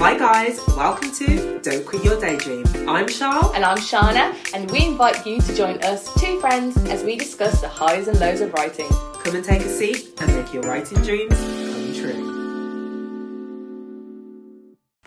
Hi guys, welcome to Don't Quit Your Daydream. I'm Charl. And I'm Shana, and we invite you to join us, two friends, as we discuss the highs and lows of writing. Come and take a seat and make your writing dreams come true.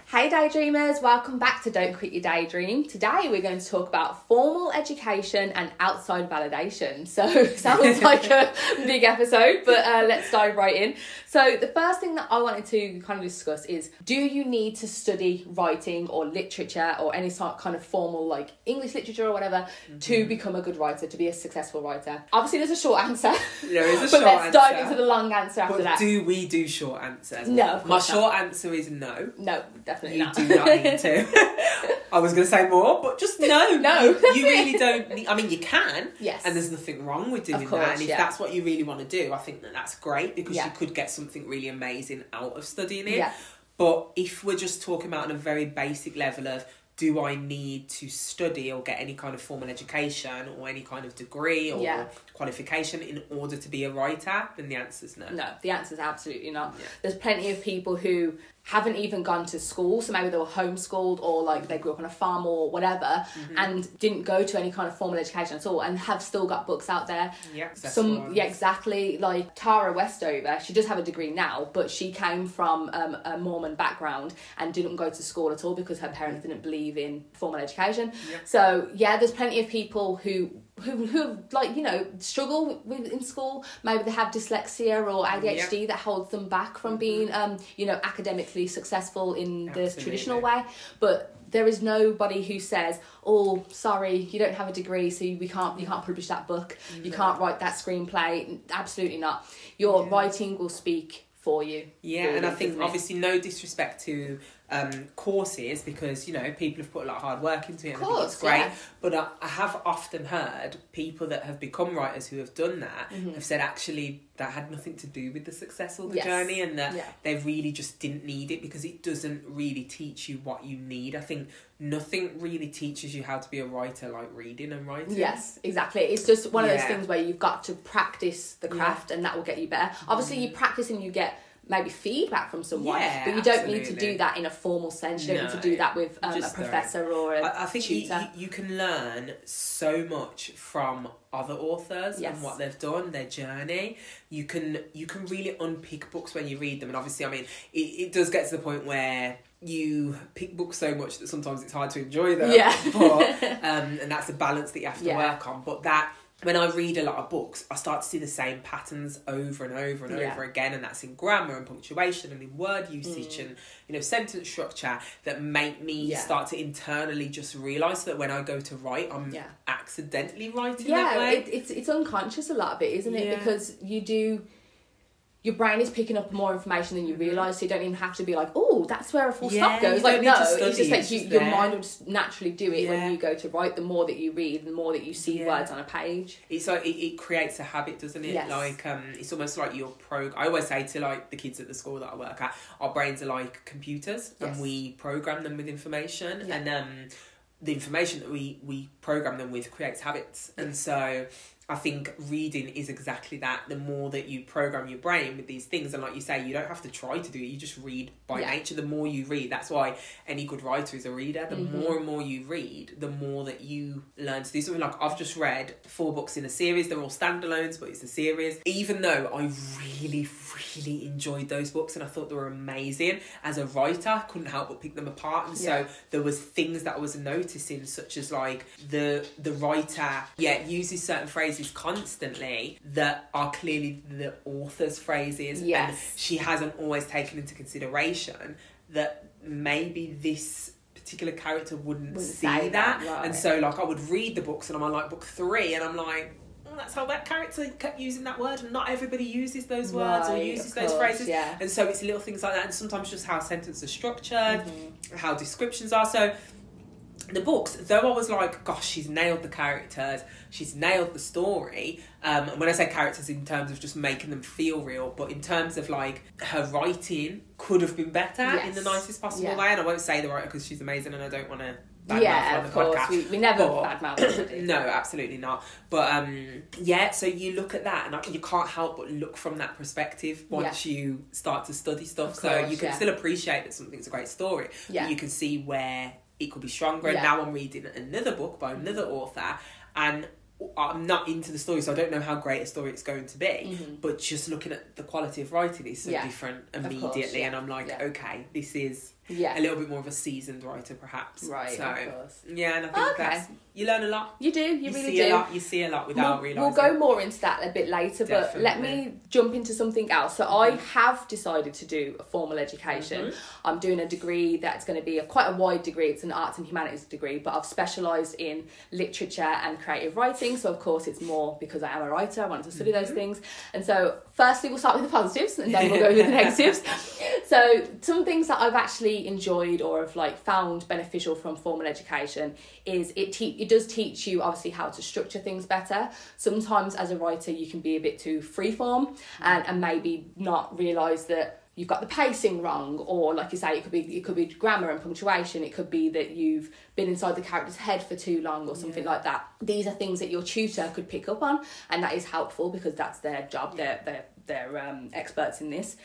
Hey daydreamers, welcome back to Don't Quit Your Daydream. Today we're going to talk about formal education and outside validation. So sounds like a big episode, but let's dive right in. So the first thing that I wanted to kind of discuss is, do you need to study writing or literature or any sort of kind of formal like English literature or whatever to become a good writer, to be a successful writer? Obviously there's a short answer. There is a short answer. But let's dive into the long answer after that. Do we do short answers? No, of course not. My short answer is no. No, definitely not. You do not need to. I was going to say more, but just no. No. You really don't need, I mean, you can. Yes. And there's nothing wrong with doing that. And if that's what you really want to do, I think that that's great, because you could get something really amazing out of studying it. Yeah. But if we're just talking about on a very basic level of, do I need to study or get any kind of formal education or any kind of degree or qualification in order to be a writer? Then the answer's no. No, the answer's absolutely not. Yeah. There's plenty of people who haven't even gone to school, so maybe they were homeschooled or like they grew up on a farm or whatever, and didn't go to any kind of formal education at all, and have still got books out there. Yeah, exactly. Like Tara Westover, she does have a degree now, but she came from a Mormon background and didn't go to school at all because her parents didn't believe in formal education. Yeah. So yeah, there's plenty of people who like, you know, struggle with in school. Maybe they have dyslexia or ADHD that holds them back from being you know, academically successful in the traditional way. But there is nobody who says, oh, sorry, you don't have a degree, so you can't publish that book, you can't write that screenplay. Absolutely not. Your writing will speak for you. Yeah, and I think obviously no disrespect to courses, because, you know, people have put a lot of hard work into it, and I think it's great. Yeah. But I have often heard people that have become writers who have done that have said actually that had nothing to do with the success or the journey, and that they really just didn't need it because it doesn't really teach you what you need. I think nothing really teaches you how to be a writer like reading and writing. Yes, exactly. It's just one of those things where you've got to practice the craft, and that will get you better. Obviously you practice and you get maybe feedback from someone, but you don't need to do that in a formal sense. You don't need to do that with a professor or a tutor. I think you can learn so much from other authors and what they've done, their journey. You can really unpick books when you read them, and obviously, I mean, it does get to the point where you pick books so much that sometimes it's hard to enjoy them. Yeah, but, and that's a balance that you have to work on. But that, when I read a lot of books, I start to see the same patterns over and over and over again, and that's in grammar and punctuation and in word usage and, you know, sentence structure, that make me start to internally just realise that when I go to write, I'm accidentally writing that way. It's unconscious, a lot of it, isn't it? Yeah. Because your brain is picking up more information than you realise, so you don't even have to be like, oh, that's where a full stop goes. Like, no, it's just like your mind will just naturally do it when you go to write. The more that you read, the more that you see words on a page. It's like, it creates a habit, doesn't it? Yes. Like, it's almost like your I always say to, like, the kids at the school that I work at, our brains are like computers, and we program them with information, and the information that we program them with creates habits. And so I think reading is exactly that. The more that you program your brain with these things, and like you say, you don't have to try to do it, you just read by nature. The more you read, that's why any good writer is a reader. The more and more you read, the more that you learn to do something. Like, I've just read 4 books in a series. They're all standalones, but it's a series. Even though I really, really enjoyed those books and I thought they were amazing, as a writer, I couldn't help but pick them apart. And so there was things that I was noticing, such as like the writer uses certain phrases constantly that are clearly the author's phrases, and she hasn't always taken into consideration that maybe this particular character wouldn't see that. Right. And so, like, I would read the books, and I'm on, like, book 3, and I'm like, that's how that character kept using that word, and not everybody uses those words or uses those phrases. Yeah. And so it's little things like that, and sometimes just how sentences are structured, how descriptions are. So the books, though I was like, gosh, she's nailed the characters, she's nailed the story. And when I say characters in terms of just making them feel real, but in terms of like her writing could have been better in the nicest possible way. And I won't say the writer because she's amazing and I don't want to badmouth on the podcast. We never badmouth. No, absolutely not. But so you look at that and you can't help but look from that perspective once you start to study stuff. So you can still appreciate that something's a great story. Yeah. But you can see where it could be stronger. And now I'm reading another book by another author and I'm not into the story, so I don't know how great a story it's going to be, but just looking at the quality of writing is so different immediately. And I'm like, okay, this is a little bit more of a seasoned writer perhaps. Right, so, of course. Yeah, and I think that's, you learn a lot. You do, you really see do. You see a lot without realising. We'll go more into that a bit later, but let me jump into something else. So I have decided to do a formal education. I'm doing a degree that's going to be quite a wide degree. It's an arts and humanities degree, but I've specialised in literature and creative writing. So of course it's more because I am a writer, I wanted to study those things. And so firstly, we'll start with the positives and then we'll go with the negatives. So some things that I've actually enjoyed or have like found beneficial from formal education is it does teach you obviously how to structure things better. Sometimes as a writer you can be a bit too freeform and maybe not realise that you've got the pacing wrong, or like you say, it could be grammar and punctuation. It could be that you've been inside the character's head for too long or something like that. These are things that your tutor could pick up on, and that is helpful because that's their job. They're experts in this.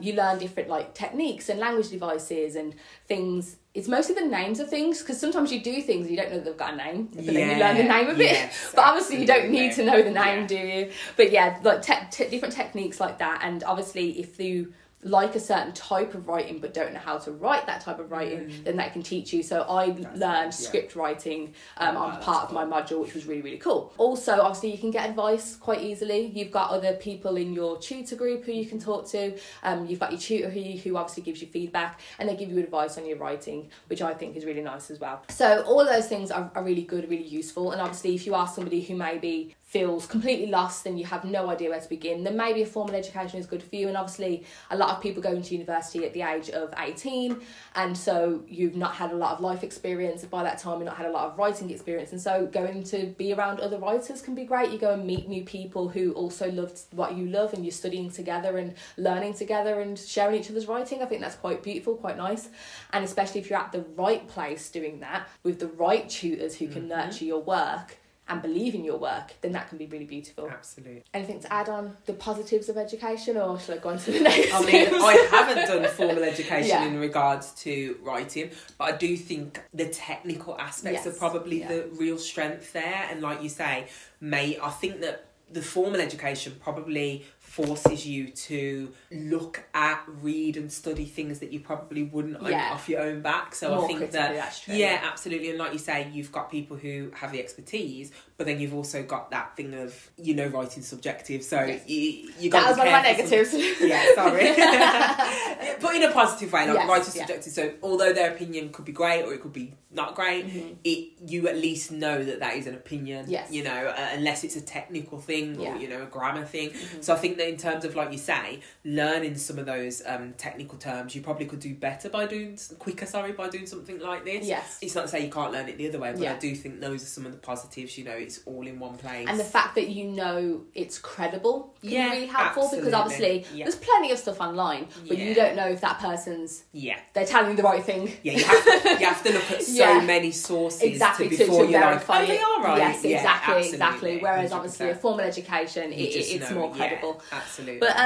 You learn different like techniques and language devices and things. It's mostly the names of things, because sometimes you do things and you don't know that they've got a name, but then you learn the name of it. But obviously you don't need to know the name, do you? But like different techniques like that. And obviously if you like a certain type of writing but don't know how to write that type of writing, then that can teach you. So I learned script writing on part of my module, which was really, really cool. Also, obviously, you can get advice quite easily. You've got other people in your tutor group who you can talk to. You've got your tutor who obviously gives you feedback, and they give you advice on your writing, which I think is really nice as well. So all those things are really good, really useful. And obviously, if you are somebody who maybe feels completely lost and you have no idea where to begin, then maybe a formal education is good for you. And obviously a lot of people go into university at the age of 18, and so you've not had a lot of life experience by that time, you've not had a lot of writing experience, and so going to be around other writers can be great. You go and meet new people who also love what you love, and you're studying together and learning together and sharing each other's writing. I think that's quite beautiful, quite nice, and especially if you're at the right place doing that with the right tutors who can nurture your work and believe in your work, then that can be really beautiful. Absolutely. Anything to add on the positives of education, or shall I go on to the negatives? I mean, I haven't done formal education in regards to writing, but I do think the technical aspects are probably the real strength there. And like you say, I think that the formal education probably forces you to look at, read and study things that you probably wouldn't off your own back. So more I think that, true, absolutely. And like you say, you've got people who have the expertise, but then you've also got that thing of, writing's subjective. So you got to be careful. That was one of my negatives. But in a positive way, like writing's subjective. So although their opinion could be great or it could be not great, you at least know that is an opinion, unless it's a technical thing or, a grammar thing. So I think in terms of, like you say, learning some of those technical terms, you probably could do better by doing something like this. Yes. It's not to say you can't learn it the other way, but I do think those are some of the positives. It's all in one place. And the fact that it's credible can be really helpful, because obviously there's plenty of stuff online, but you don't know if that person's they're telling you the right thing. Yeah, you have to look at so many sources to verify it. Are right. Yes, exactly. Whereas 100%. Obviously a formal education, it's more credible. Absolutely. But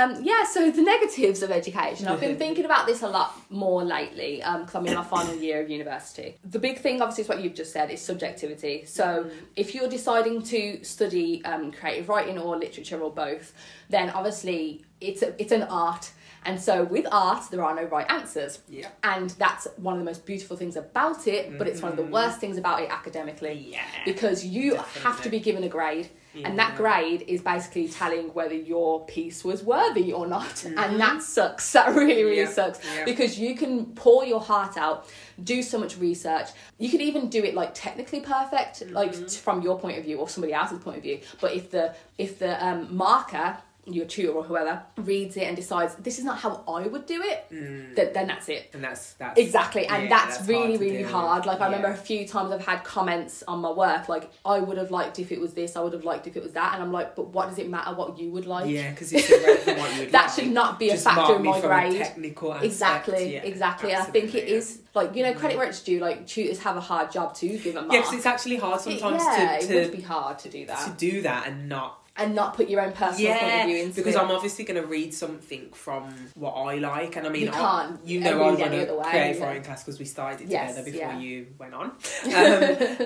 so the negatives of education. I've been thinking about this a lot more lately because I'm in my final year of university. The big thing, obviously, is what you've just said, is subjectivity. So if you're deciding to study creative writing or literature or both, then obviously it's an art. And so with art, there are no right answers. Yeah. And that's one of the most beautiful things about it, but it's one of the worst things about it academically. Yeah. Because you have to be given a grade. Yeah. And that grade is basically telling whether your piece was worthy or not. Mm-hmm. And that sucks. That really, really sucks. Yeah. Because you can pour your heart out, do so much research. You could even do it like technically perfect, like from your point of view or somebody else's point of view. But if the marker your tutor or whoever reads it and decides this is not how I would do it, then that's it. And that's exactly, and yeah, that's really really hard. Like I remember a few times I've had comments on my work like, I would have liked if it was this, I would have liked if it was that, and I'm like, but what does it matter what you would like? Yeah, because it's irrelevant what you would that like. Should not be just a factor in my grade. Technical aspect. Exactly, yeah, exactly. And I think it is like, you know, credit where it's due. Like tutors have a hard job to give a mark. Yeah, because it's actually hard sometimes to it would be hard to do that. To do that and not. And not put your own personal point of view into it. Because I'm obviously going to read something from what I like. And I mean, you can't. You know, I run a creative writing class because we started it together before you went on.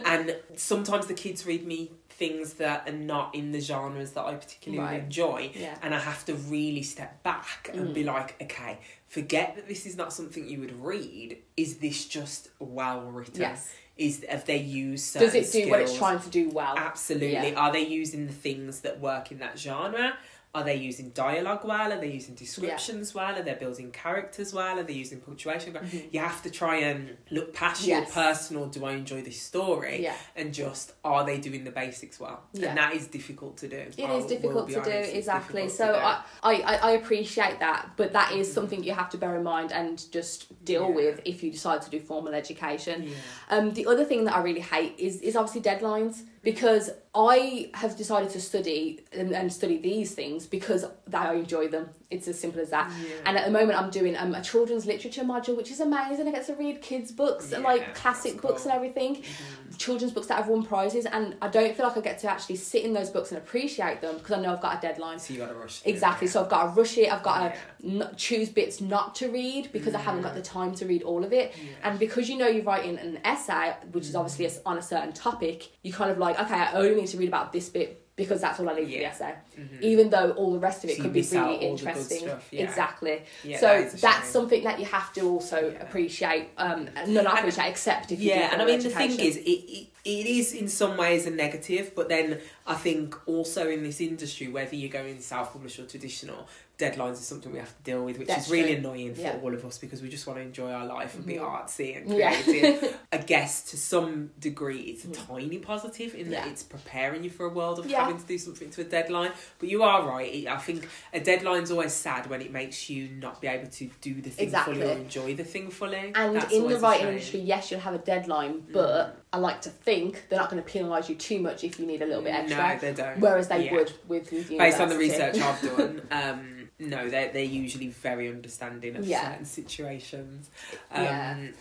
And sometimes the kids read me things that are not in the genres that I particularly enjoy. Yeah. And I have to really step back and be like, okay, forget that this is not something you would read. Is this just well written? Yes. Is if they use certain skills. Does it do what it's trying to do well? Absolutely. Yeah. Are they using the things that work in that genre? Are they using dialogue well? Are they using descriptions well? Are they building characters well? Are they using punctuation well? Mm-hmm. You have to try and look past your personal, do I enjoy this story? Yeah. And just, are they doing the basics well? Yeah. And that is difficult to do. It is difficult to do, exactly. So I appreciate that, but that is something you have to bear in mind and just deal with if you decide to do formal education. Yeah. The other thing that I really hate is obviously deadlines. Because I have decided to study and study these things because I enjoy them. It's as simple as that. Yeah. And at the moment I'm doing a children's literature module, which is amazing. I get to read kids' books and like classic books and everything. Mm-hmm. Children's books that have won prizes. And I don't feel like I get to actually sit in those books and appreciate them because I know I've got a deadline. So you got to rush it. Exactly. Yeah. So I've got to rush it. I've got to choose bits not to read because I haven't got the time to read all of it. Yeah. And because you know you're writing an essay, which is obviously on a certain topic, you kind of like, okay, I only need to read about this bit because that's all I need for the essay. Mm-hmm. Even though all the rest of it so could be really interesting. Exactly. Yeah, so that's something that you have to also appreciate. Accept if you do. Yeah, and I mean, the thing is, it is in some ways a negative, but then I think also in this industry, whether you're going self-published or traditional, deadlines is something we have to deal with, which is really annoying for all of us because we just want to enjoy our life and be artsy and creative. I guess to some degree it's a tiny positive in that it's preparing you for a world of having to do something to a deadline. But you are right. I think a deadline's always sad when it makes you not be able to do the thing fully or enjoy the thing fully. And that's in the writing industry, yes, you'll have a deadline, but I like to think they're not going to penalise you too much if you need a little bit extra. No, they don't. Whereas they would with university. Based on the research I've done, no, they're usually very understanding of certain situations.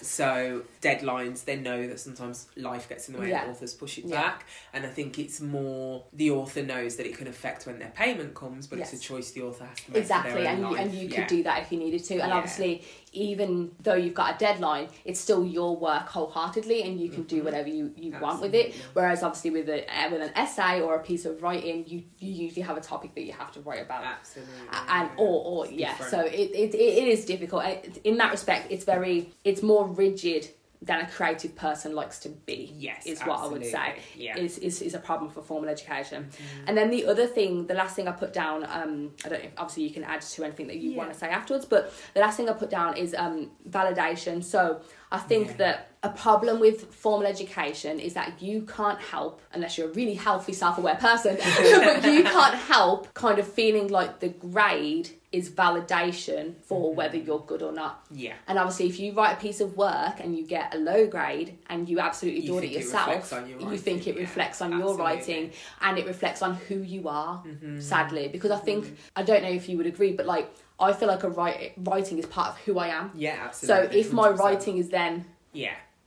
So deadlines, they know that sometimes life gets in the way and authors push it back. And I think it's more the author knows that it can affect when their payment comes, but it's a choice the author has to make. Exactly, and you could do that if you needed to. And obviously, even though you've got a deadline, it's still your work wholeheartedly and you can do whatever you want with it. Whereas obviously with an essay or a piece of writing, you usually have a topic that you have to write about. Absolutely. So it is difficult. In that respect, it's more rigid than a creative person likes to be. Yes, is what absolutely. I would say. Yeah. Is a problem for formal education. Mm-hmm. And then the last thing I put down, I don't know, obviously you can add to anything that you want to say afterwards, but the last thing I put down is validation. So I think that a problem with formal education is that you can't help, unless you're a really healthy, self-aware person, but you can't help kind of feeling like the grade is validation for whether you're good or not. Yeah. And obviously, if you write a piece of work and you get a low grade and you absolutely adored it yourself, you think it reflects on your writing and it reflects on who you are, sadly. Because I think, I don't know if you would agree, but like, I feel like writing is part of who I am. Yeah, absolutely. So if my writing is then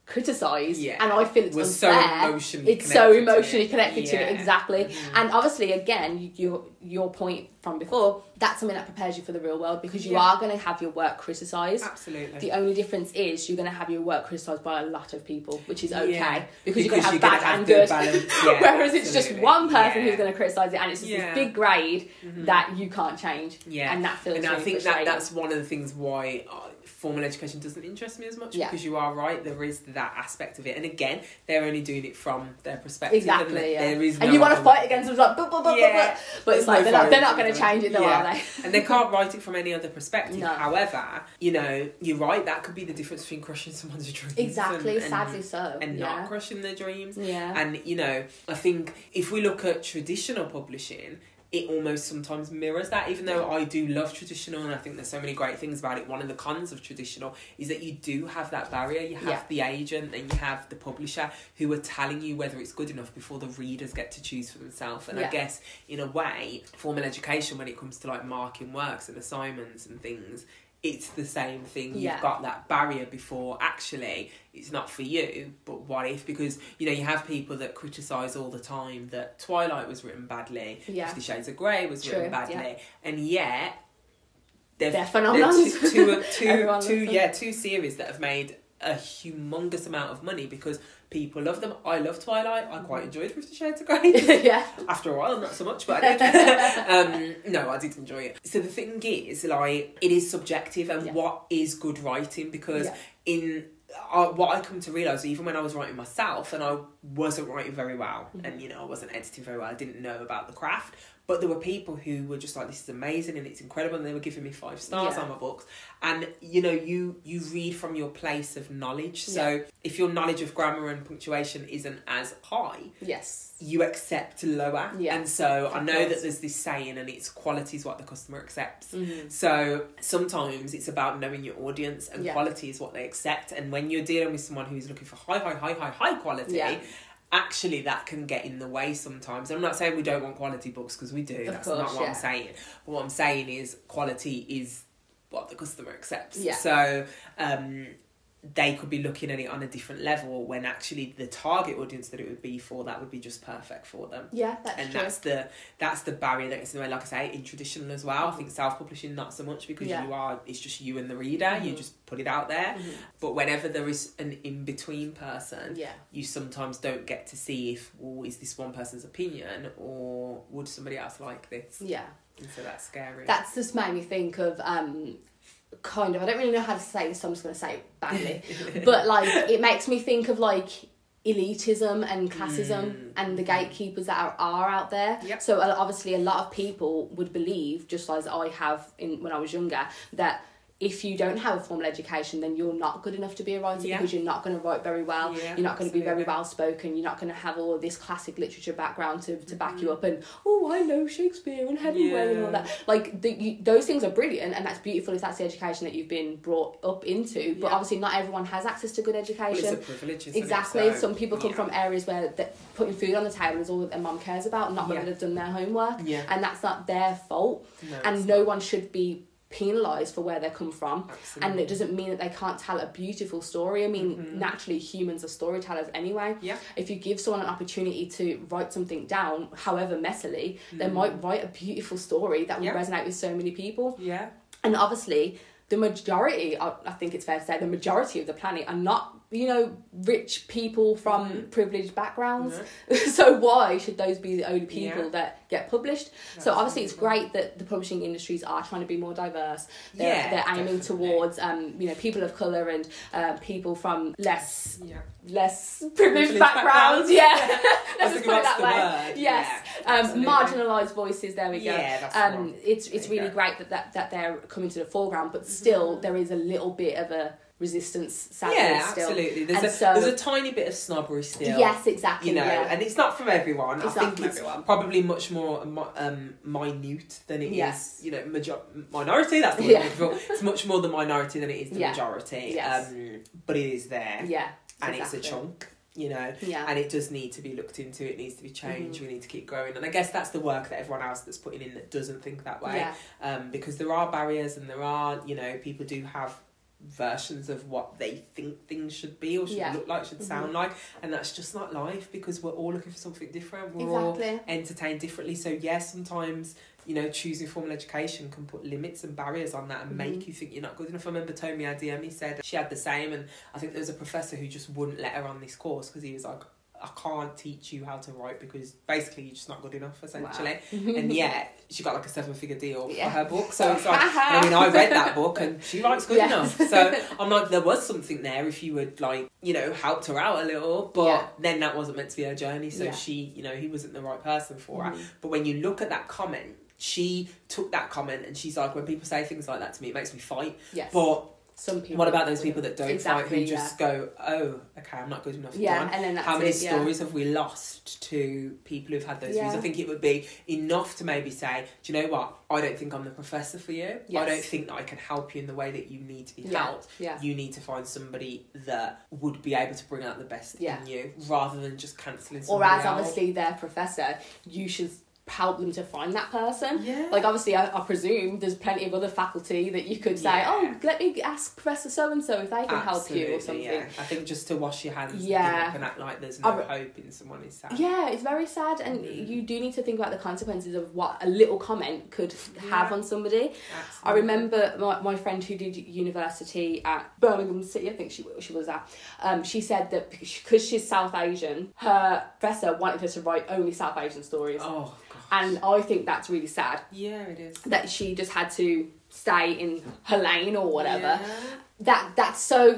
criticised and I feel it's unfair, it's so emotionally connected to it, exactly. Mm-hmm. And obviously, again, your point from before, that's something that prepares you for the real world because you are going to have your work criticised. Absolutely. The only difference is you're going to have your work criticised by a lot of people, which is okay because you're going to have bad and good. Whereas it's just one person who's going to criticise it and it's just this big grade that you can't change. Yeah. And that feels really frustrating. And I think that's one of the things why formal education doesn't interest me as much because you are right, there is that aspect of it. And again, they're only doing it from their perspective. Exactly, there is no and you want to fight against them, like, but it's like, they're not going to change it though, are they? And they can't write it from any other perspective. No. However, you know, you're right, that could be the difference between crushing someone's dreams. Exactly, and sadly so. And not crushing their dreams. Yeah. And, you know, I think if we look at traditional publishing, it almost sometimes mirrors that, even though I do love traditional and I think there's so many great things about it. One of the cons of traditional is that you do have that barrier. You have the agent and you have the publisher who are telling you whether it's good enough before the readers get to choose for themselves. And I guess, in a way, formal education, when it comes to like marking works and assignments and things, it's the same thing. You've got that barrier before, actually, it's not for you, but what if? Because, you know, you have people that criticise all the time that Twilight was written badly, Fifty Shades of Grey was written badly, and yet they're phenomenal. Two series that have made a humongous amount of money because people love them. I love Twilight. I quite enjoyed 50 Shades of Grey. After a while, not so much, but I did. No, I did enjoy it. So the thing is, like, it is subjective and what is good writing? Because what I come to realise, even when I was writing myself, and I wasn't writing very well, and, you know, I wasn't editing very well, I didn't know about the craft, but there were people who were just like, this is amazing and it's incredible, and they were giving me 5 stars on my books. And, you know, you read from your place of knowledge. So if your knowledge of grammar and punctuation isn't as high, you accept lower. And so I know that there's this saying, and it's quality is what the customer accepts. So sometimes it's about knowing your audience, and quality is what they accept. And when you're dealing with someone who's looking for high quality, actually that can get in the way sometimes. I'm not saying we don't want quality books, because we do. That's not what I'm saying. But what I'm saying is quality is what the customer accepts. So they could be looking at it on a different level, when actually the target audience that it would be for, that would be just perfect for them. That's true. That's the barrier that gets in the way. Like I say, in traditional as well, I think self-publishing not so much, because it's just you and the reader. You just put it out there. But whenever there is an in-between person, you sometimes don't get to see if, well, is this one person's opinion, or would somebody else like this? And so that's scary. That's just made me think of kind of, I don't really know how to say this, so I'm just going to say it badly, but like, it makes me think of like elitism and classism and the gatekeepers that are out there. So obviously a lot of people would believe, just as I have when I was younger, that if you don't have a formal education, then you're not good enough to be a writer, because you're not going to write very well, you're not going to be very well spoken, you're not going to have all of this classic literature background to back you up, and I know Shakespeare and Hemingway and all that. Like, those things are brilliant, and that's beautiful if that's the education that you've been brought up into, but obviously not everyone has access to good education. Well, it's a privilege, isn't it? Some people come from areas where putting food on the table is all that their mum cares about, not whether they've done their homework, and that's not their fault, and no one should be penalised for where they come from. Absolutely. And it doesn't mean that they can't tell a beautiful story. I mean, naturally humans are storytellers anyway. If you give someone an opportunity to write something down, however messily, they might write a beautiful story that will resonate with so many people. And obviously the majority, I think it's fair to say, the majority of the planet are not, you know, rich people from privileged backgrounds. So why should those be the only people that get published? That's so obviously it's great that the publishing industries are trying to be more diverse. They're aiming towards you know, people of colour and people from less privileged backgrounds. Let's just put it that way. Marginalised voices. There we go. It's really great that they're coming to the foreground, but still there is a little bit of a resistance, sadly, still. Absolutely. There's a tiny bit of snobbery still. Yes, exactly. You know, and it's not from everyone. I think it's probably much more minute than it is, you know, minority, that's the word. It's much more the minority than it is the majority. But it is there. And it's a chunk, you know, and it does need to be looked into. It needs to be changed. We need to keep growing, and I guess that's the work that everyone else that's putting in that doesn't think that way, because there are barriers, and there are, you know, people do have versions of what they think things should be, or should look like, should sound like, and that's just not life, because we're all looking for something different. We're all entertained differently. So sometimes, you know, choosing formal education can put limits and barriers on that, and make you think you're not good enough. I remember Tomi Adeyemi said she had the same, and I think there was a professor who just wouldn't let her on this course, because he was like, I can't teach you how to write, because basically you're just not good enough, essentially. Wow. And she got like a 7-figure deal for her book. So it's like, I mean, I read that book and she writes good enough. So I'm like, there was something there if you would, like, you know, helped her out a little, but then that wasn't meant to be her journey. So she, you know, he wasn't the right person for her. But when you look at that comment, she took that comment and she's like, when people say things like that to me, it makes me fight. But some people. What about those people that don't fight, who just go, oh, okay, I'm not good enough. Yeah, done. And then that's how many stories have we lost to people who've had those views? I think it would be enough to maybe say, do you know what? I don't think I'm the professor for you. Yes. I don't think that I can help you in the way that you need to be helped. Yeah. You need to find somebody that would be able to bring out the best in you, rather than just cancelling somebody else. Or as obviously their professor, you should help them to find that person. Yeah. Like, obviously, I presume there's plenty of other faculty that you could say, oh, let me ask Professor so-and-so if they can help you or something. Yeah. I think just to wash your hands and act like there's no hope in someone is sad. Yeah, it's very sad, and you do need to think about the consequences of what a little comment could have on somebody. Absolutely. I remember my friend who did university at Birmingham City, I think she was at, she said that because she's South Asian, her professor wanted her to write only South Asian stories. Oh, God. And I think that's really sad. Yeah, it is. That she just had to stay in her lane or whatever. Yeah. That's wrong,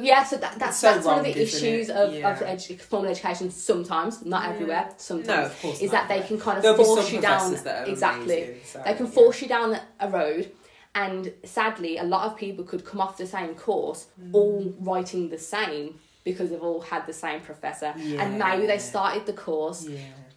one of the issues of formal education sometimes, not everywhere, sometimes. No, of course not. That they can kind of force you down. They can force you down a road. And sadly, a lot of people could come off the same course all writing the same, because they've all had the same professor. Yeah. And maybe they started the course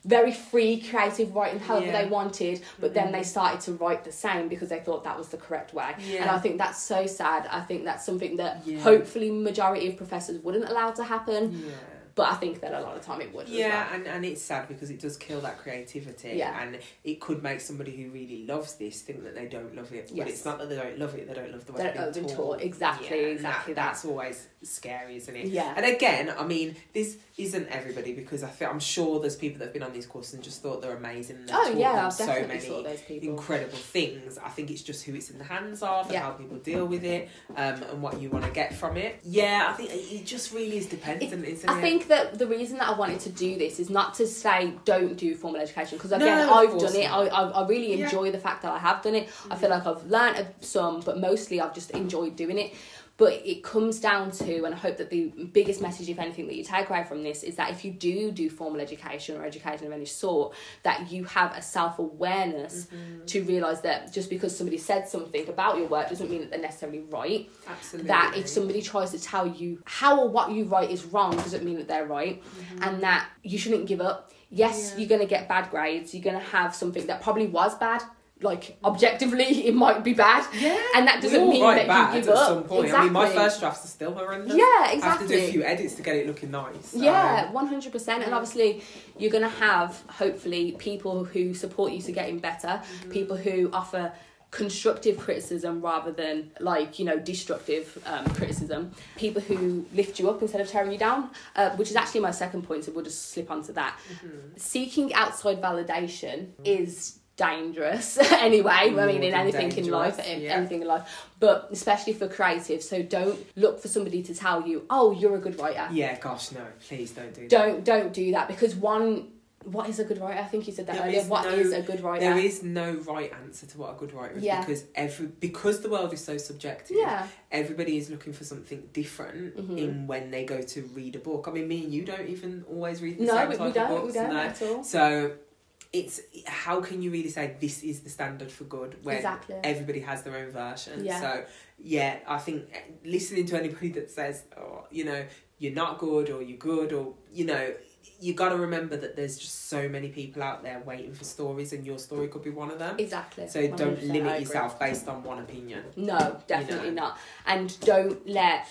very free, creative, writing however they wanted, but then they started to write the same because they thought that was the correct way. Yeah. And I think that's so sad. I think that's something that hopefully majority of professors wouldn't allow to happen. Yeah. But I think that a lot of the time it would. Yeah, as well. and it's sad because it does kill that creativity. Yeah. And it could make somebody who really loves this think that they don't love it. Yes. But it's not that they don't love it, they don't love the way they've been taught. Exactly, exactly. That's always scary, isn't it? Yeah. And again, I mean, this isn't everybody, because I'm sure there's people that have been on these courses and just thought they're amazing. And I've definitely so many incredible things. I think it's just who it's in the hands of and how people deal with it and what you want to get from it. Yeah, I think it just really is dependent, isn't it? I think that the reason that I wanted to do this is not to say don't do formal education, because again, I've done it. I really enjoy the fact that I have done it. I feel like I've learned some, but mostly I've just enjoyed doing it. But it comes down to, and I hope that the biggest message, if anything, that you take away from this is that if you do formal education or education of any sort, that you have a self-awareness to realise that just because somebody said something about your work doesn't mean that they're necessarily right. Absolutely. That if somebody tries to tell you how or what you write is wrong doesn't mean that they're right. Mm-hmm. And that you shouldn't give up. Yes, you're going to get bad grades. You're going to have something that probably was bad. Like, objectively, it might be bad. Yeah. And that doesn't mean that you give up. At some point. Exactly. I mean, my first drafts are still horrendous. Yeah, exactly. I have to do a few edits to get it looking nice. So. Yeah, 100%. And obviously, you're going to have, hopefully, people who support you to getting better, people who offer constructive criticism rather than, like, you know, destructive criticism. People who lift you up instead of tearing you down, which is actually my second point, so we'll just slip onto that. Mm-hmm. Seeking outside validation is dangerous anyway. I mean, in anything in life, anything in life, but especially for creatives. So don't look for somebody to tell you, oh, you're a good writer. Yeah, gosh, no, please don't do that. Don't do that, because what is a good writer? I think you said that earlier. What is a good writer? There is no right answer to what a good writer is, because because the world is so subjective. Yeah. Everybody is looking for something different in when they go to read a book. I mean, me and you don't even always read the same type of books. No, we don't at all. So it's how can you really say this is the standard for good when everybody has their own version? Yeah. So I think listening to anybody that says, oh, you know, you're not good, or you're good, or, you know, you got to remember that there's just so many people out there waiting for stories, and your story could be one of them. Exactly. So don't limit yourself based on one opinion. No, definitely not. And don't let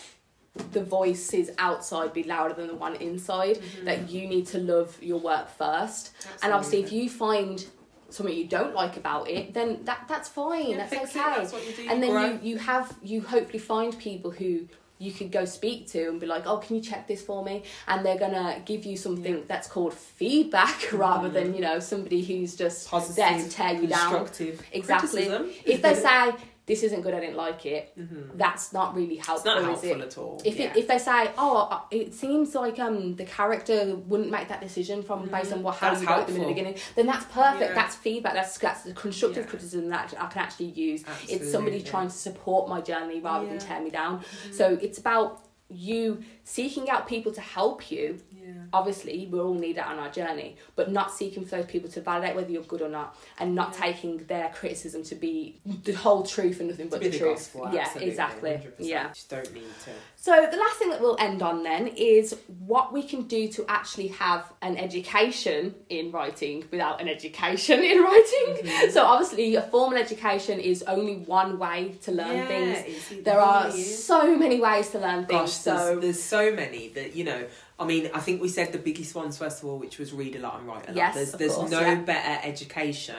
the voices outside be louder than the one inside. That you need to love your work first. Absolutely. And obviously, if you find something you don't like about it, then that's fine. Yeah, that's okay. That's what you do, and then you hopefully find people who you could go speak to and be like, oh, can you check this for me? And they're gonna give you something that's called feedback, rather than, you know, somebody who's just positive, there to tear you down. Constructive criticism. If they say, this isn't good, I didn't like it, that's not really helpful. It's not helpful at all. If they say, oh, it seems like the character wouldn't make that decision based on how you wrote them in the beginning, then that's perfect. Yeah. That's feedback. That's the constructive criticism that I can actually use. Absolutely. It's somebody trying to support my journey rather than tear me down. So it's about you seeking out people to help you. Yeah. Obviously, we all need that on our journey, but not seeking for those people to validate whether you're good or not, and not taking their criticism to be the whole truth and nothing but the truth. Gospel, yeah, absolutely. Exactly. 100%. Yeah, just don't need to. So the last thing that we'll end on then is what we can do to actually have an education in writing without an education in writing. Mm-hmm. So obviously, a formal education is only one way to learn things. There are so many ways to learn things. There's so many that, you know, I mean, I think we said the biggest ones first of all, which was read a lot and write a lot. Yes, there's no better education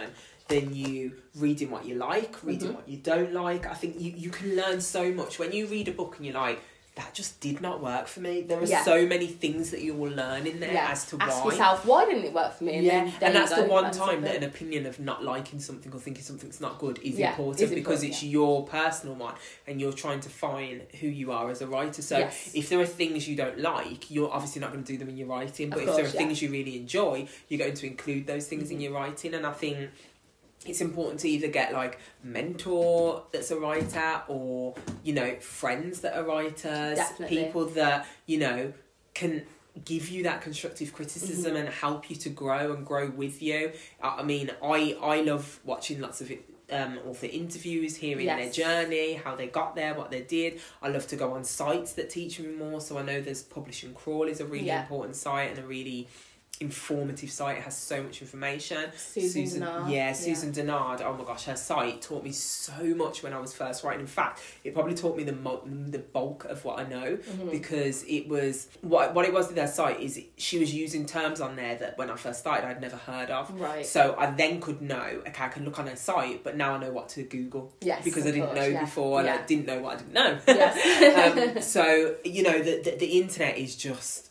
than you reading what you like, reading what you don't like. I think you can learn so much. When you read a book and you're like, that just did not work for me. There are so many things that you will learn in there as to why. Ask yourself, why didn't it work for me? And then that's the one time that an opinion of not liking something or thinking something's not good is important, because it's your personal one and you're trying to find who you are as a writer. So if there are things you don't like, you're obviously not going to do them in your writing. But if there are things you really enjoy, you're going to include those things in your writing. And I think it's important to either get like a mentor that's a writer, or, you know, friends that are writers, people that, you know, can give you that constructive criticism and help you to grow and grow with you. I mean, I love watching lots of author interviews, hearing their journey, how they got there, what they did. I love to go on sites that teach me more. So I know there's Publishing Crawl is a really important site and a really informative site. It has so much information. Susan Dennard, oh my gosh, her site taught me so much when I was first writing. In fact, it probably taught me the bulk of what I know, because it was what it was with her site is she was using terms on there that when I first started I'd never heard of. Right. So I then could know, okay, I can look on her site, but now I know what to Google. Yes, because I didn't know before, and I didn't know what I didn't know. Yes. So you know, the internet is just.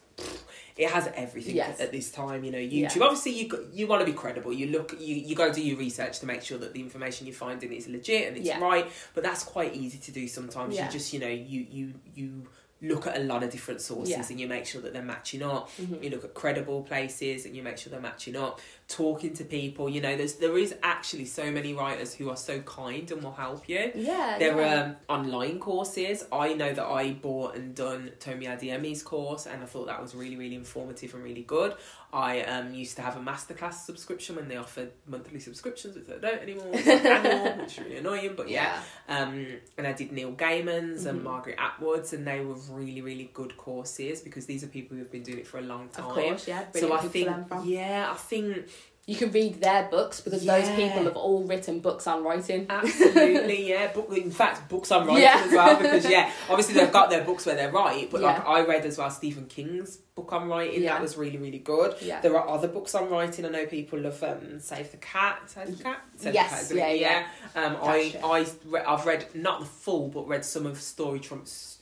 It has everything at this time, you know. YouTube. Yeah. Obviously, you want to be credible. You look, you go do your research to make sure that the information you're finding is legit and it's right. But that's quite easy to do sometimes. Yeah. You just, you know, you look at a lot of different sources and you make sure that they're matching up. Mm-hmm. You look at credible places and you make sure they're matching up. Talking to people, you know, there is actually so many writers who are so kind and will help you. Yeah. There are online courses. I know that I bought and done Tomi Adeyemi's course, and I thought that was really, really informative and really good. I used to have a masterclass subscription when they offered monthly subscriptions, which I don't anymore. It's like annual, which is really annoying, but and I did Neil Gaiman's and Margaret Atwood's, and they were really, really good courses, because these are people who have been doing it for a long time. Of course, yeah. So I think you can read their books, because those people have all written books on writing. Absolutely, yeah. In fact, books on writing as well, because, obviously they've got their books where they're right, but like I read as well Stephen King's book on writing. That was really, really good. Yeah. There are other books on writing. I know people love Save the Cat. Save the Cat. I've read, not the full, but read some of Story Trump's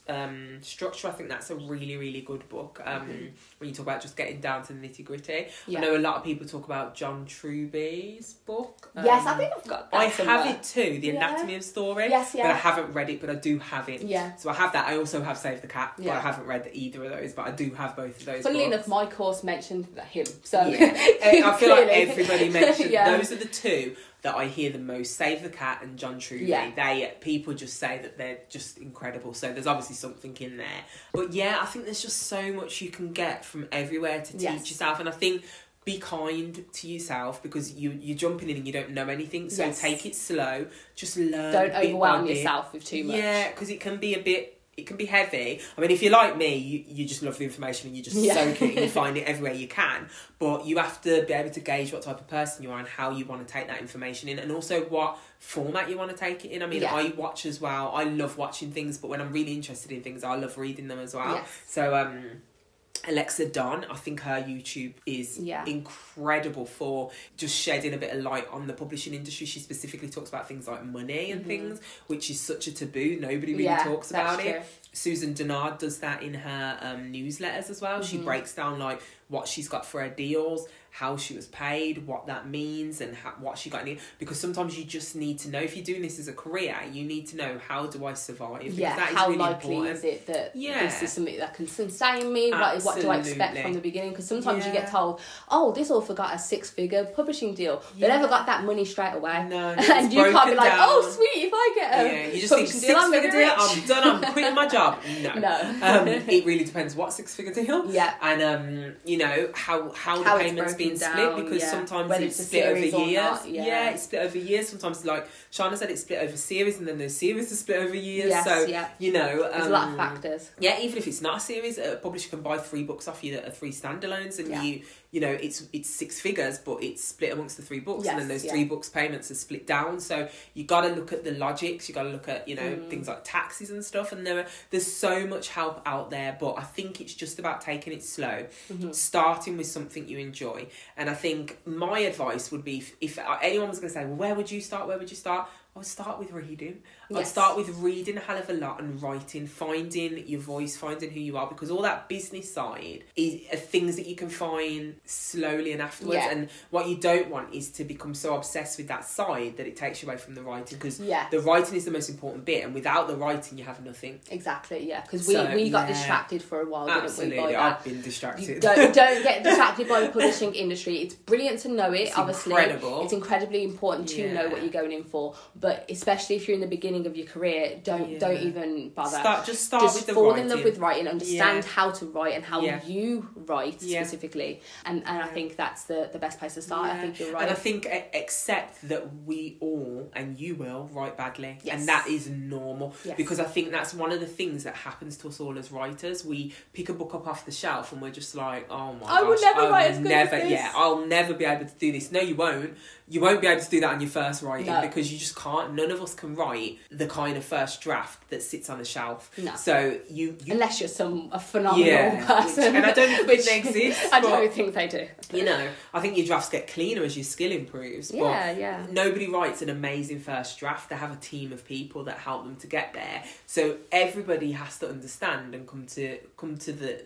Structure. I think that's a really, really good book when you talk about just getting down to the nitty gritty. I know a lot of people talk about John Truby's book. Yes, I think I've got that have it too, The Anatomy of Story. But I haven't read it, but I do have it. So I have that. I also have Save the Cat, but I haven't read either of those, but I do have both of those. Funnily enough, my course mentioned him, so I feel like everybody mentioned those are the two that I hear the most. Save the Cat and John Truby. People just say that they're just incredible. So there's obviously something in there. But I think there's just so much you can get from everywhere to teach yourself. And I think be kind to yourself, because you're jumping in and you don't know anything. So take it slow. Just learn. Don't overwhelm yourself with too much. Yeah, because it can be it can be heavy. I mean, if you're like me, you just love the information and you just soak it and you find it everywhere you can. But you have to be able to gauge what type of person you are and how you want to take that information in, and also what format you want to take it in. I mean, I watch as well. I love watching things, but when I'm really interested in things, I love reading them as well. Yes. So, Alexa Dunn, I think her YouTube is incredible for just shedding a bit of light on the publishing industry. She specifically talks about things like money and things, which is such a taboo. Nobody really talks about it. True. Susan Dennard does that in her newsletters as well. She breaks down like what she's got for her deals, how she was paid, what that means, and what she got in. Because sometimes you just need to know, if you're doing this as a career, you need to know, how do I survive? Yeah, that how is really likely important. Is it that this is something that can sustain me? What do I expect from the beginning? Because sometimes you get told, oh, this author got a 6-figure publishing deal. They never got that money straight away. No, and you can't be like, down. Oh, sweet, if I get a publishing deal, I'm done, I'm quitting my job. job? No. It really depends what six-figure deal. Yeah. And, you know, how the payment's been split, because sometimes it's split over years. Yeah, it's split over years. Sometimes, like Shana said, it's split over series, and then those series are split over years. Yes, so, you know. There's a lot of factors. Yeah, even if it's not a series, a publisher can buy 3 books off you that are 3 standalones, and you know, it's 6 figures, but it's split amongst the 3 books, and then those 3 books payments are split down. So you got to look at the logics. You got to look at, you know, things like taxes and stuff. And there's so much help out there, but I think it's just about taking it slow, starting with something you enjoy. And I think my advice would be, if anyone was going to say, well, where would you start? I would start with reading. Yes. I'd start with reading a hell of a lot, and writing, finding your voice, finding who you are, because all that business side are things that you can find slowly and afterwards. Yeah. And what you don't want is to become so obsessed with that side that it takes you away from the writing, because the writing is the most important bit, and without the writing you have nothing. Exactly, yeah, because we got distracted for a while, didn't we? Absolutely, I've been distracted. You don't get distracted by the publishing industry. It's brilliant to know it, it's obviously. Incredible. It's incredibly important to know what you're going in for. But especially if you're in the beginning of your career, don't even bother. Just start with the writing. Just fall in love with writing, understand how to write and how you write specifically. And I think that's the best place to start. Yeah. I think you're right. And I think accept that we all, and you will, write badly. Yes. And that is normal. Yes. Because I think that's one of the things that happens to us all as writers. We pick a book up off the shelf and we're just like, oh my gosh. I will never write as good as this. Yeah, I'll never be able to do this. No, you won't. You won't be able to do that on your first writing because you just can't. None of us can write the kind of first draft that sits on a shelf. No. So you unless you're a phenomenal person, and I don't think they exist. I don't think they do. You know, I think your drafts get cleaner as your skill improves. Yeah, but nobody writes an amazing first draft. They have a team of people that help them to get there. So everybody has to understand and come to the.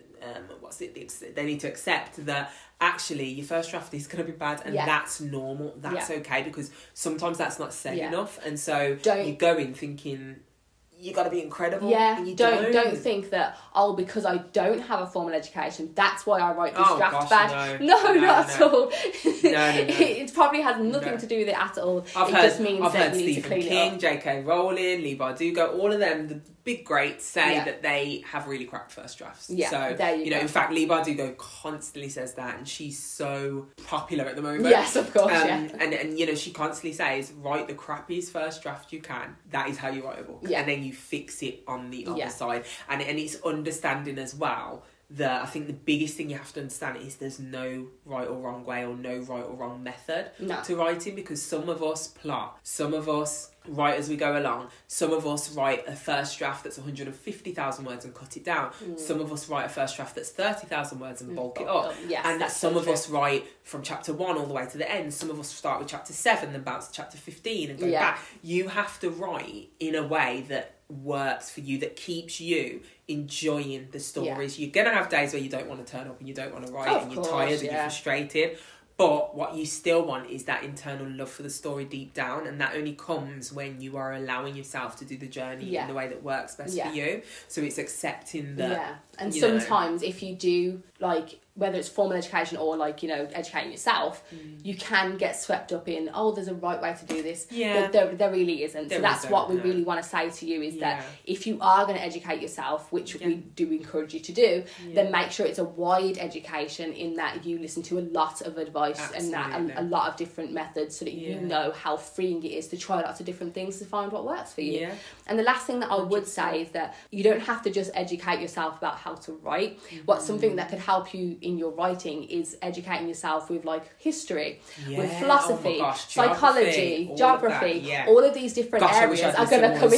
They need to accept that actually your first draft is going to be bad, and that's normal, that's okay, because sometimes that's not said enough, and so you go in thinking you got to be incredible, and you don't think that, oh, because I don't have a formal education, that's why I write this draft bad. No, not at all. It probably has nothing to do with it at all. I've heard Stephen King, J.K. Rowling, Leigh Bardugo, all of them, the big greats, say that they have really crap first drafts. Yeah, so there you know, in fact, Leigh Bardugo constantly says that, and she's so popular at the moment. Yes, of course. And you know, she constantly says, write the crappiest first draft you can. That is how you write a book, and then you fix it on the other side. And it's understanding as well. I think the biggest thing you have to understand is there's no right or wrong way, or no right or wrong method to writing, because some of us plot, some of us write as we go along, some of us write a first draft that's 150,000 words and cut it down, some of us write a first draft that's 30,000 words and bulk it up, and that some of us write from chapter 1 all the way to the end, some of us start with chapter 7 then bounce to chapter 15 and go back. You have to write in a way that works for you, that keeps you enjoying the stories. You're gonna have days where you don't want to turn up and you don't want to write, and you're tired and you're frustrated, but what you still want is that internal love for the story deep down, and that only comes when you are allowing yourself to do the journey in the way that works best for you. So it's accepting that and sometimes if you do, like, whether it's formal education or, like, you know, educating yourself, you can get swept up in, oh, there's a right way to do this. Yeah. There really isn't. So that's what we really want to say to you is that if you are going to educate yourself, which we do encourage you to do, then make sure it's a wide education, in that you listen to a lot of advice and that a lot of different methods, so that you know how freeing it is to try lots of different things to find what works for you. Yeah. And the last thing that I would say is that you don't have to just educate yourself about how to write. What's something that could help you in your writing is educating yourself with, like, history, with philosophy, psychology, geography, all of these different areas are going to come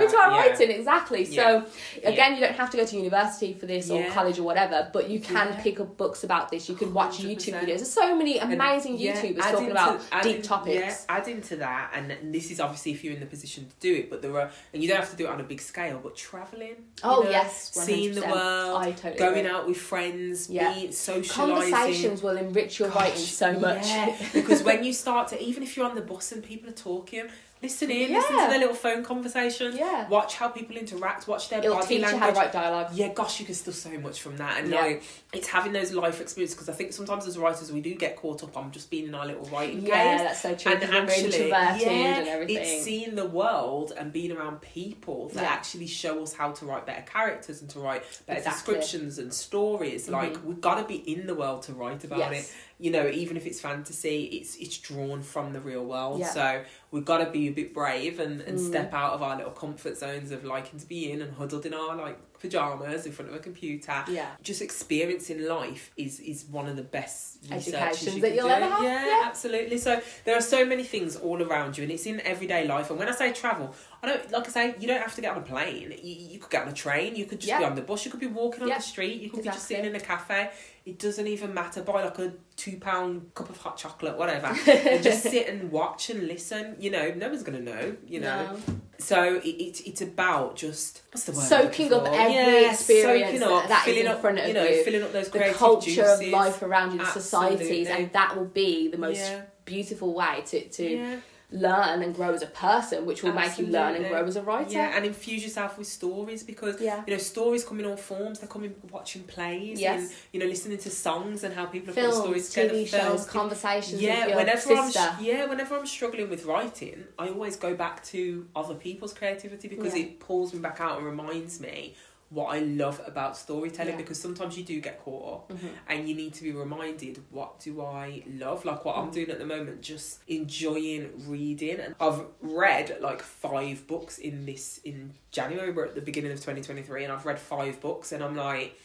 into our writing. Exactly. So again, you don't have to go to university for this or college or whatever, but you can pick up books about this. You can watch 100%. YouTube videos. There's so many amazing YouTubers talking about deep topics. Add into that, and this is obviously if you're in the position to do it, but there are, and you don't have to do it on a big scale, but travelling. Oh, yes. 100%. Seeing the world, going out with friends, socialising. Conversations will enrich your writing so much. Because when you start to, even if you're on the bus and people are talking, Listen in, listen to their little phone conversation, watch how people interact, watch their body language. How to write dialogue. Yeah, gosh, you can steal so much from that. And like, it's having those life experiences, because I think sometimes as writers we do get caught up on just being in our little writing games. Yeah, that's so true. And actually, and everything. It's seeing the world and being around people that actually show us how to write better characters and to write better descriptions and stories. Mm-hmm. Like, we've got to be in the world to write about it. You know, even if it's fantasy, it's drawn from the real world. Yeah. So we've got to be a bit brave and step out of our little comfort zones of liking to be in and huddled in our, like, pyjamas in front of a computer. Yeah. Just experiencing life is one of the best educations that you'll ever have. Yeah, absolutely. So there are so many things all around you, and it's in everyday life. And when I say travel, I don't, like I say, you don't have to get on a plane. You could get on a train. You could just be on the bus. You could be walking on the street. You could be just sitting in a cafe. It doesn't even matter. Buy like a £2 cup of hot chocolate, whatever. And just sit and watch and listen. You know, no one's going to know, you know. No. So it's about just, what's the word? Soaking up every experience that is in front of you. Know, filling up those creative juices. The culture of life around you, the societies. And that will be the most beautiful way to learn and grow as a person, which will make you learn and grow as a writer. Yeah, and infuse yourself with stories, because you know, stories come in all forms. They come in watching plays and, you know, listening to songs and how people have put stories together. TV shows, conversations with your sister. Whenever I'm struggling with writing, I always go back to other people's creativity, because it pulls me back out and reminds me what I love about storytelling, because sometimes you do get caught up and you need to be reminded, what do I love? Like what I'm doing at the moment, just enjoying reading. And I've read like 5 books in January. We're at the beginning of 2023 and I've read 5 books, and I'm like,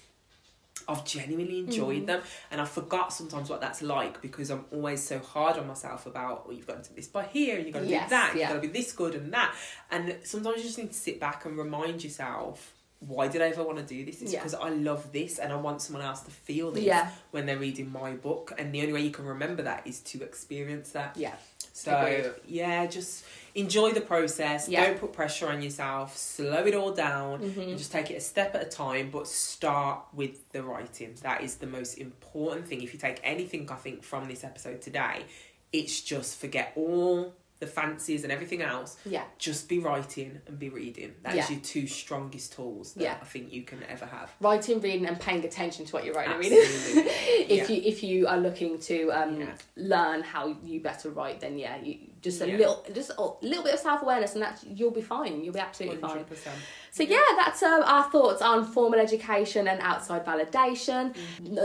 I've genuinely enjoyed them. And I forgot sometimes what that's like, because I'm always so hard on myself about, well, you've got to do this by here and you've got to do that, you've got to be this good and that. And sometimes you just need to sit back and remind yourself, why did I ever want to do this? It's because I love this and I want someone else to feel this when they're reading my book. And the only way you can remember that is to experience that. Yeah. So, just enjoy the process. Yeah. Don't put pressure on yourself. Slow it all down and just take it a step at a time. But start with the writing. That is the most important thing. If you take anything, I think, from this episode today, it's just forget all the fancies and everything else. Yeah. Just be writing and be reading. That's your 2 strongest tools that I think you can ever have. Writing, reading, and paying attention to what you're writing and reading. If you are looking to learn how you better write, then just a little bit of self-awareness, and that you'll be fine. You'll be absolutely 100%. Fine. So that's our thoughts on formal education and outside validation.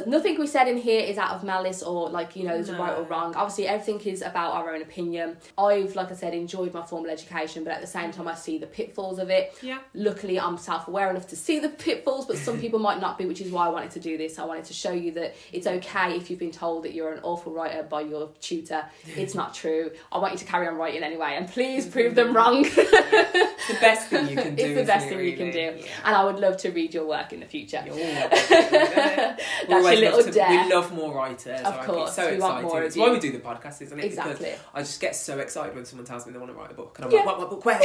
Nothing we said in here is out of malice or like, you know, there's a right or wrong. Obviously everything is about our own opinion. I've, like I said, enjoyed my formal education, but at the same time I see the pitfalls of it. Yeah. Luckily I'm self-aware enough to see the pitfalls, but some people might not be, which is why I wanted to do this. I wanted to show you that it's okay if you've been told that you're an awful writer by your tutor. It's not true. I want you to carry on writing anyway, and please prove them wrong. It's the best thing you can do. It's the best thing you can do. Yeah. And I would love to read your work in the future. That's your little dare. We love more writers. Of course. So we want more. It's why we do the podcast, isn't it? Exactly. Because I just get so excited when someone tells me they want to write a book, and I'm like, what book? Where?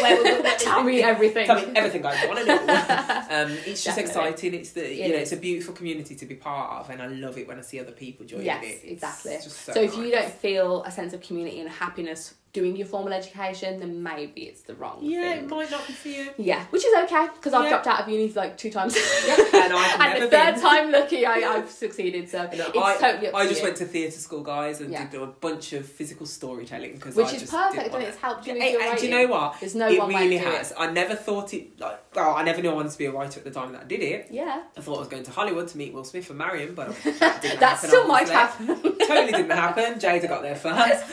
Tell me everything. Tell me everything I want to know. It's just exciting. It's the it's a beautiful community to be part of, and I love it when I see other people joining it. Yes, exactly. So if you don't feel a sense of community and happiness doing your formal education, then maybe it's the wrong thing. It might not be for you. Yeah, which is okay, because I've dropped out of uni like 2 times. And the third time lucky, I've succeeded, so it's totally up to you. I just went to theatre school, guys, and did a bunch of physical storytelling, because I just, which is perfect, and it's helped you with your writing. And do you know what? There's no one way to do it. It really has. I never thought it, like, I never knew I wanted to be a writer at the time that I did it. Yeah. I thought I was going to Hollywood to meet Will Smith and marry him, but that still might happen. Totally didn't happen. Jada got there first.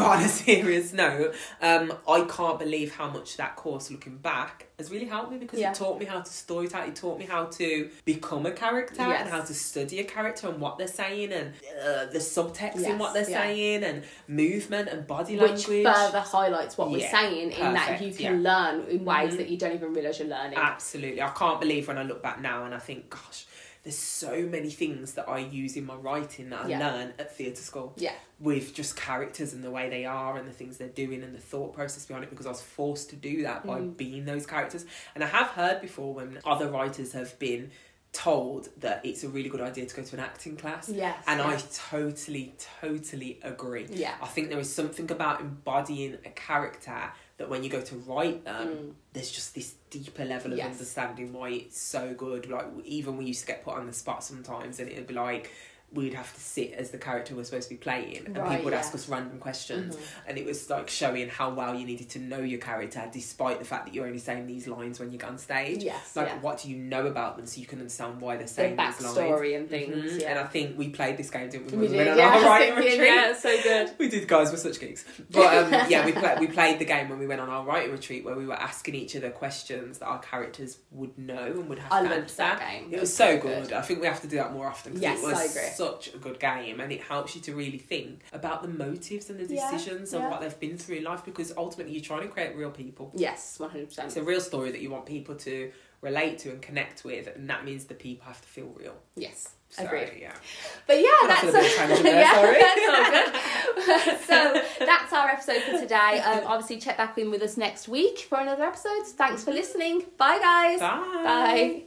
But on a serious note, I can't believe how much that course, looking back, has really helped me, because it taught me how to storytell. It taught me how to become a character and how to study a character and what they're saying, and the subtext in what they're saying, and movement and body language. Which further highlights what we're saying, in that you can learn in ways that you don't even realise you're learning. Absolutely. I can't believe when I look back now and I think, gosh, there's so many things that I use in my writing that I learn at theatre school. Yeah. With just characters and the way they are and the things they're doing and the thought process behind it, because I was forced to do that by being those characters. And I have heard before when other writers have been told that it's a really good idea to go to an acting class. Yes. And yes. I totally agree. Yeah. I think there is something about embodying a character that when you go to write them, there's just this deeper level of understanding why it's so good. Like, even we used to get put on the spot sometimes, and it would be like, we'd have to sit as the character we're supposed to be playing, and people would ask us random questions, and it was like showing how well you needed to know your character, despite the fact that you're only saying these lines when you go on stage. Yes, like, what do you know about them, so you can understand why they're saying the these lines, backstory and things. And I think we played this game, didn't we? We did, yeah, so good. We did, guys. We're such geeks. But yeah, we played the game when we went on our writing retreat, where we were asking each other questions that our characters would know and would have to answer. That game. It was so good. I think we have to do that more often. Yes, I agree. Such a good game, and it helps you to really think about the motives and the decisions and what they've been through in life, because ultimately you're trying to create real people. Yes, 100%. It's a real story that you want people to relate to and connect with, and that means the people have to feel real. Yes, so, agreed. Yeah, but yeah, that's all good. So that's our episode for today. Obviously, check back in with us next week for another episode. Thanks for listening. Bye, guys. Bye. Bye.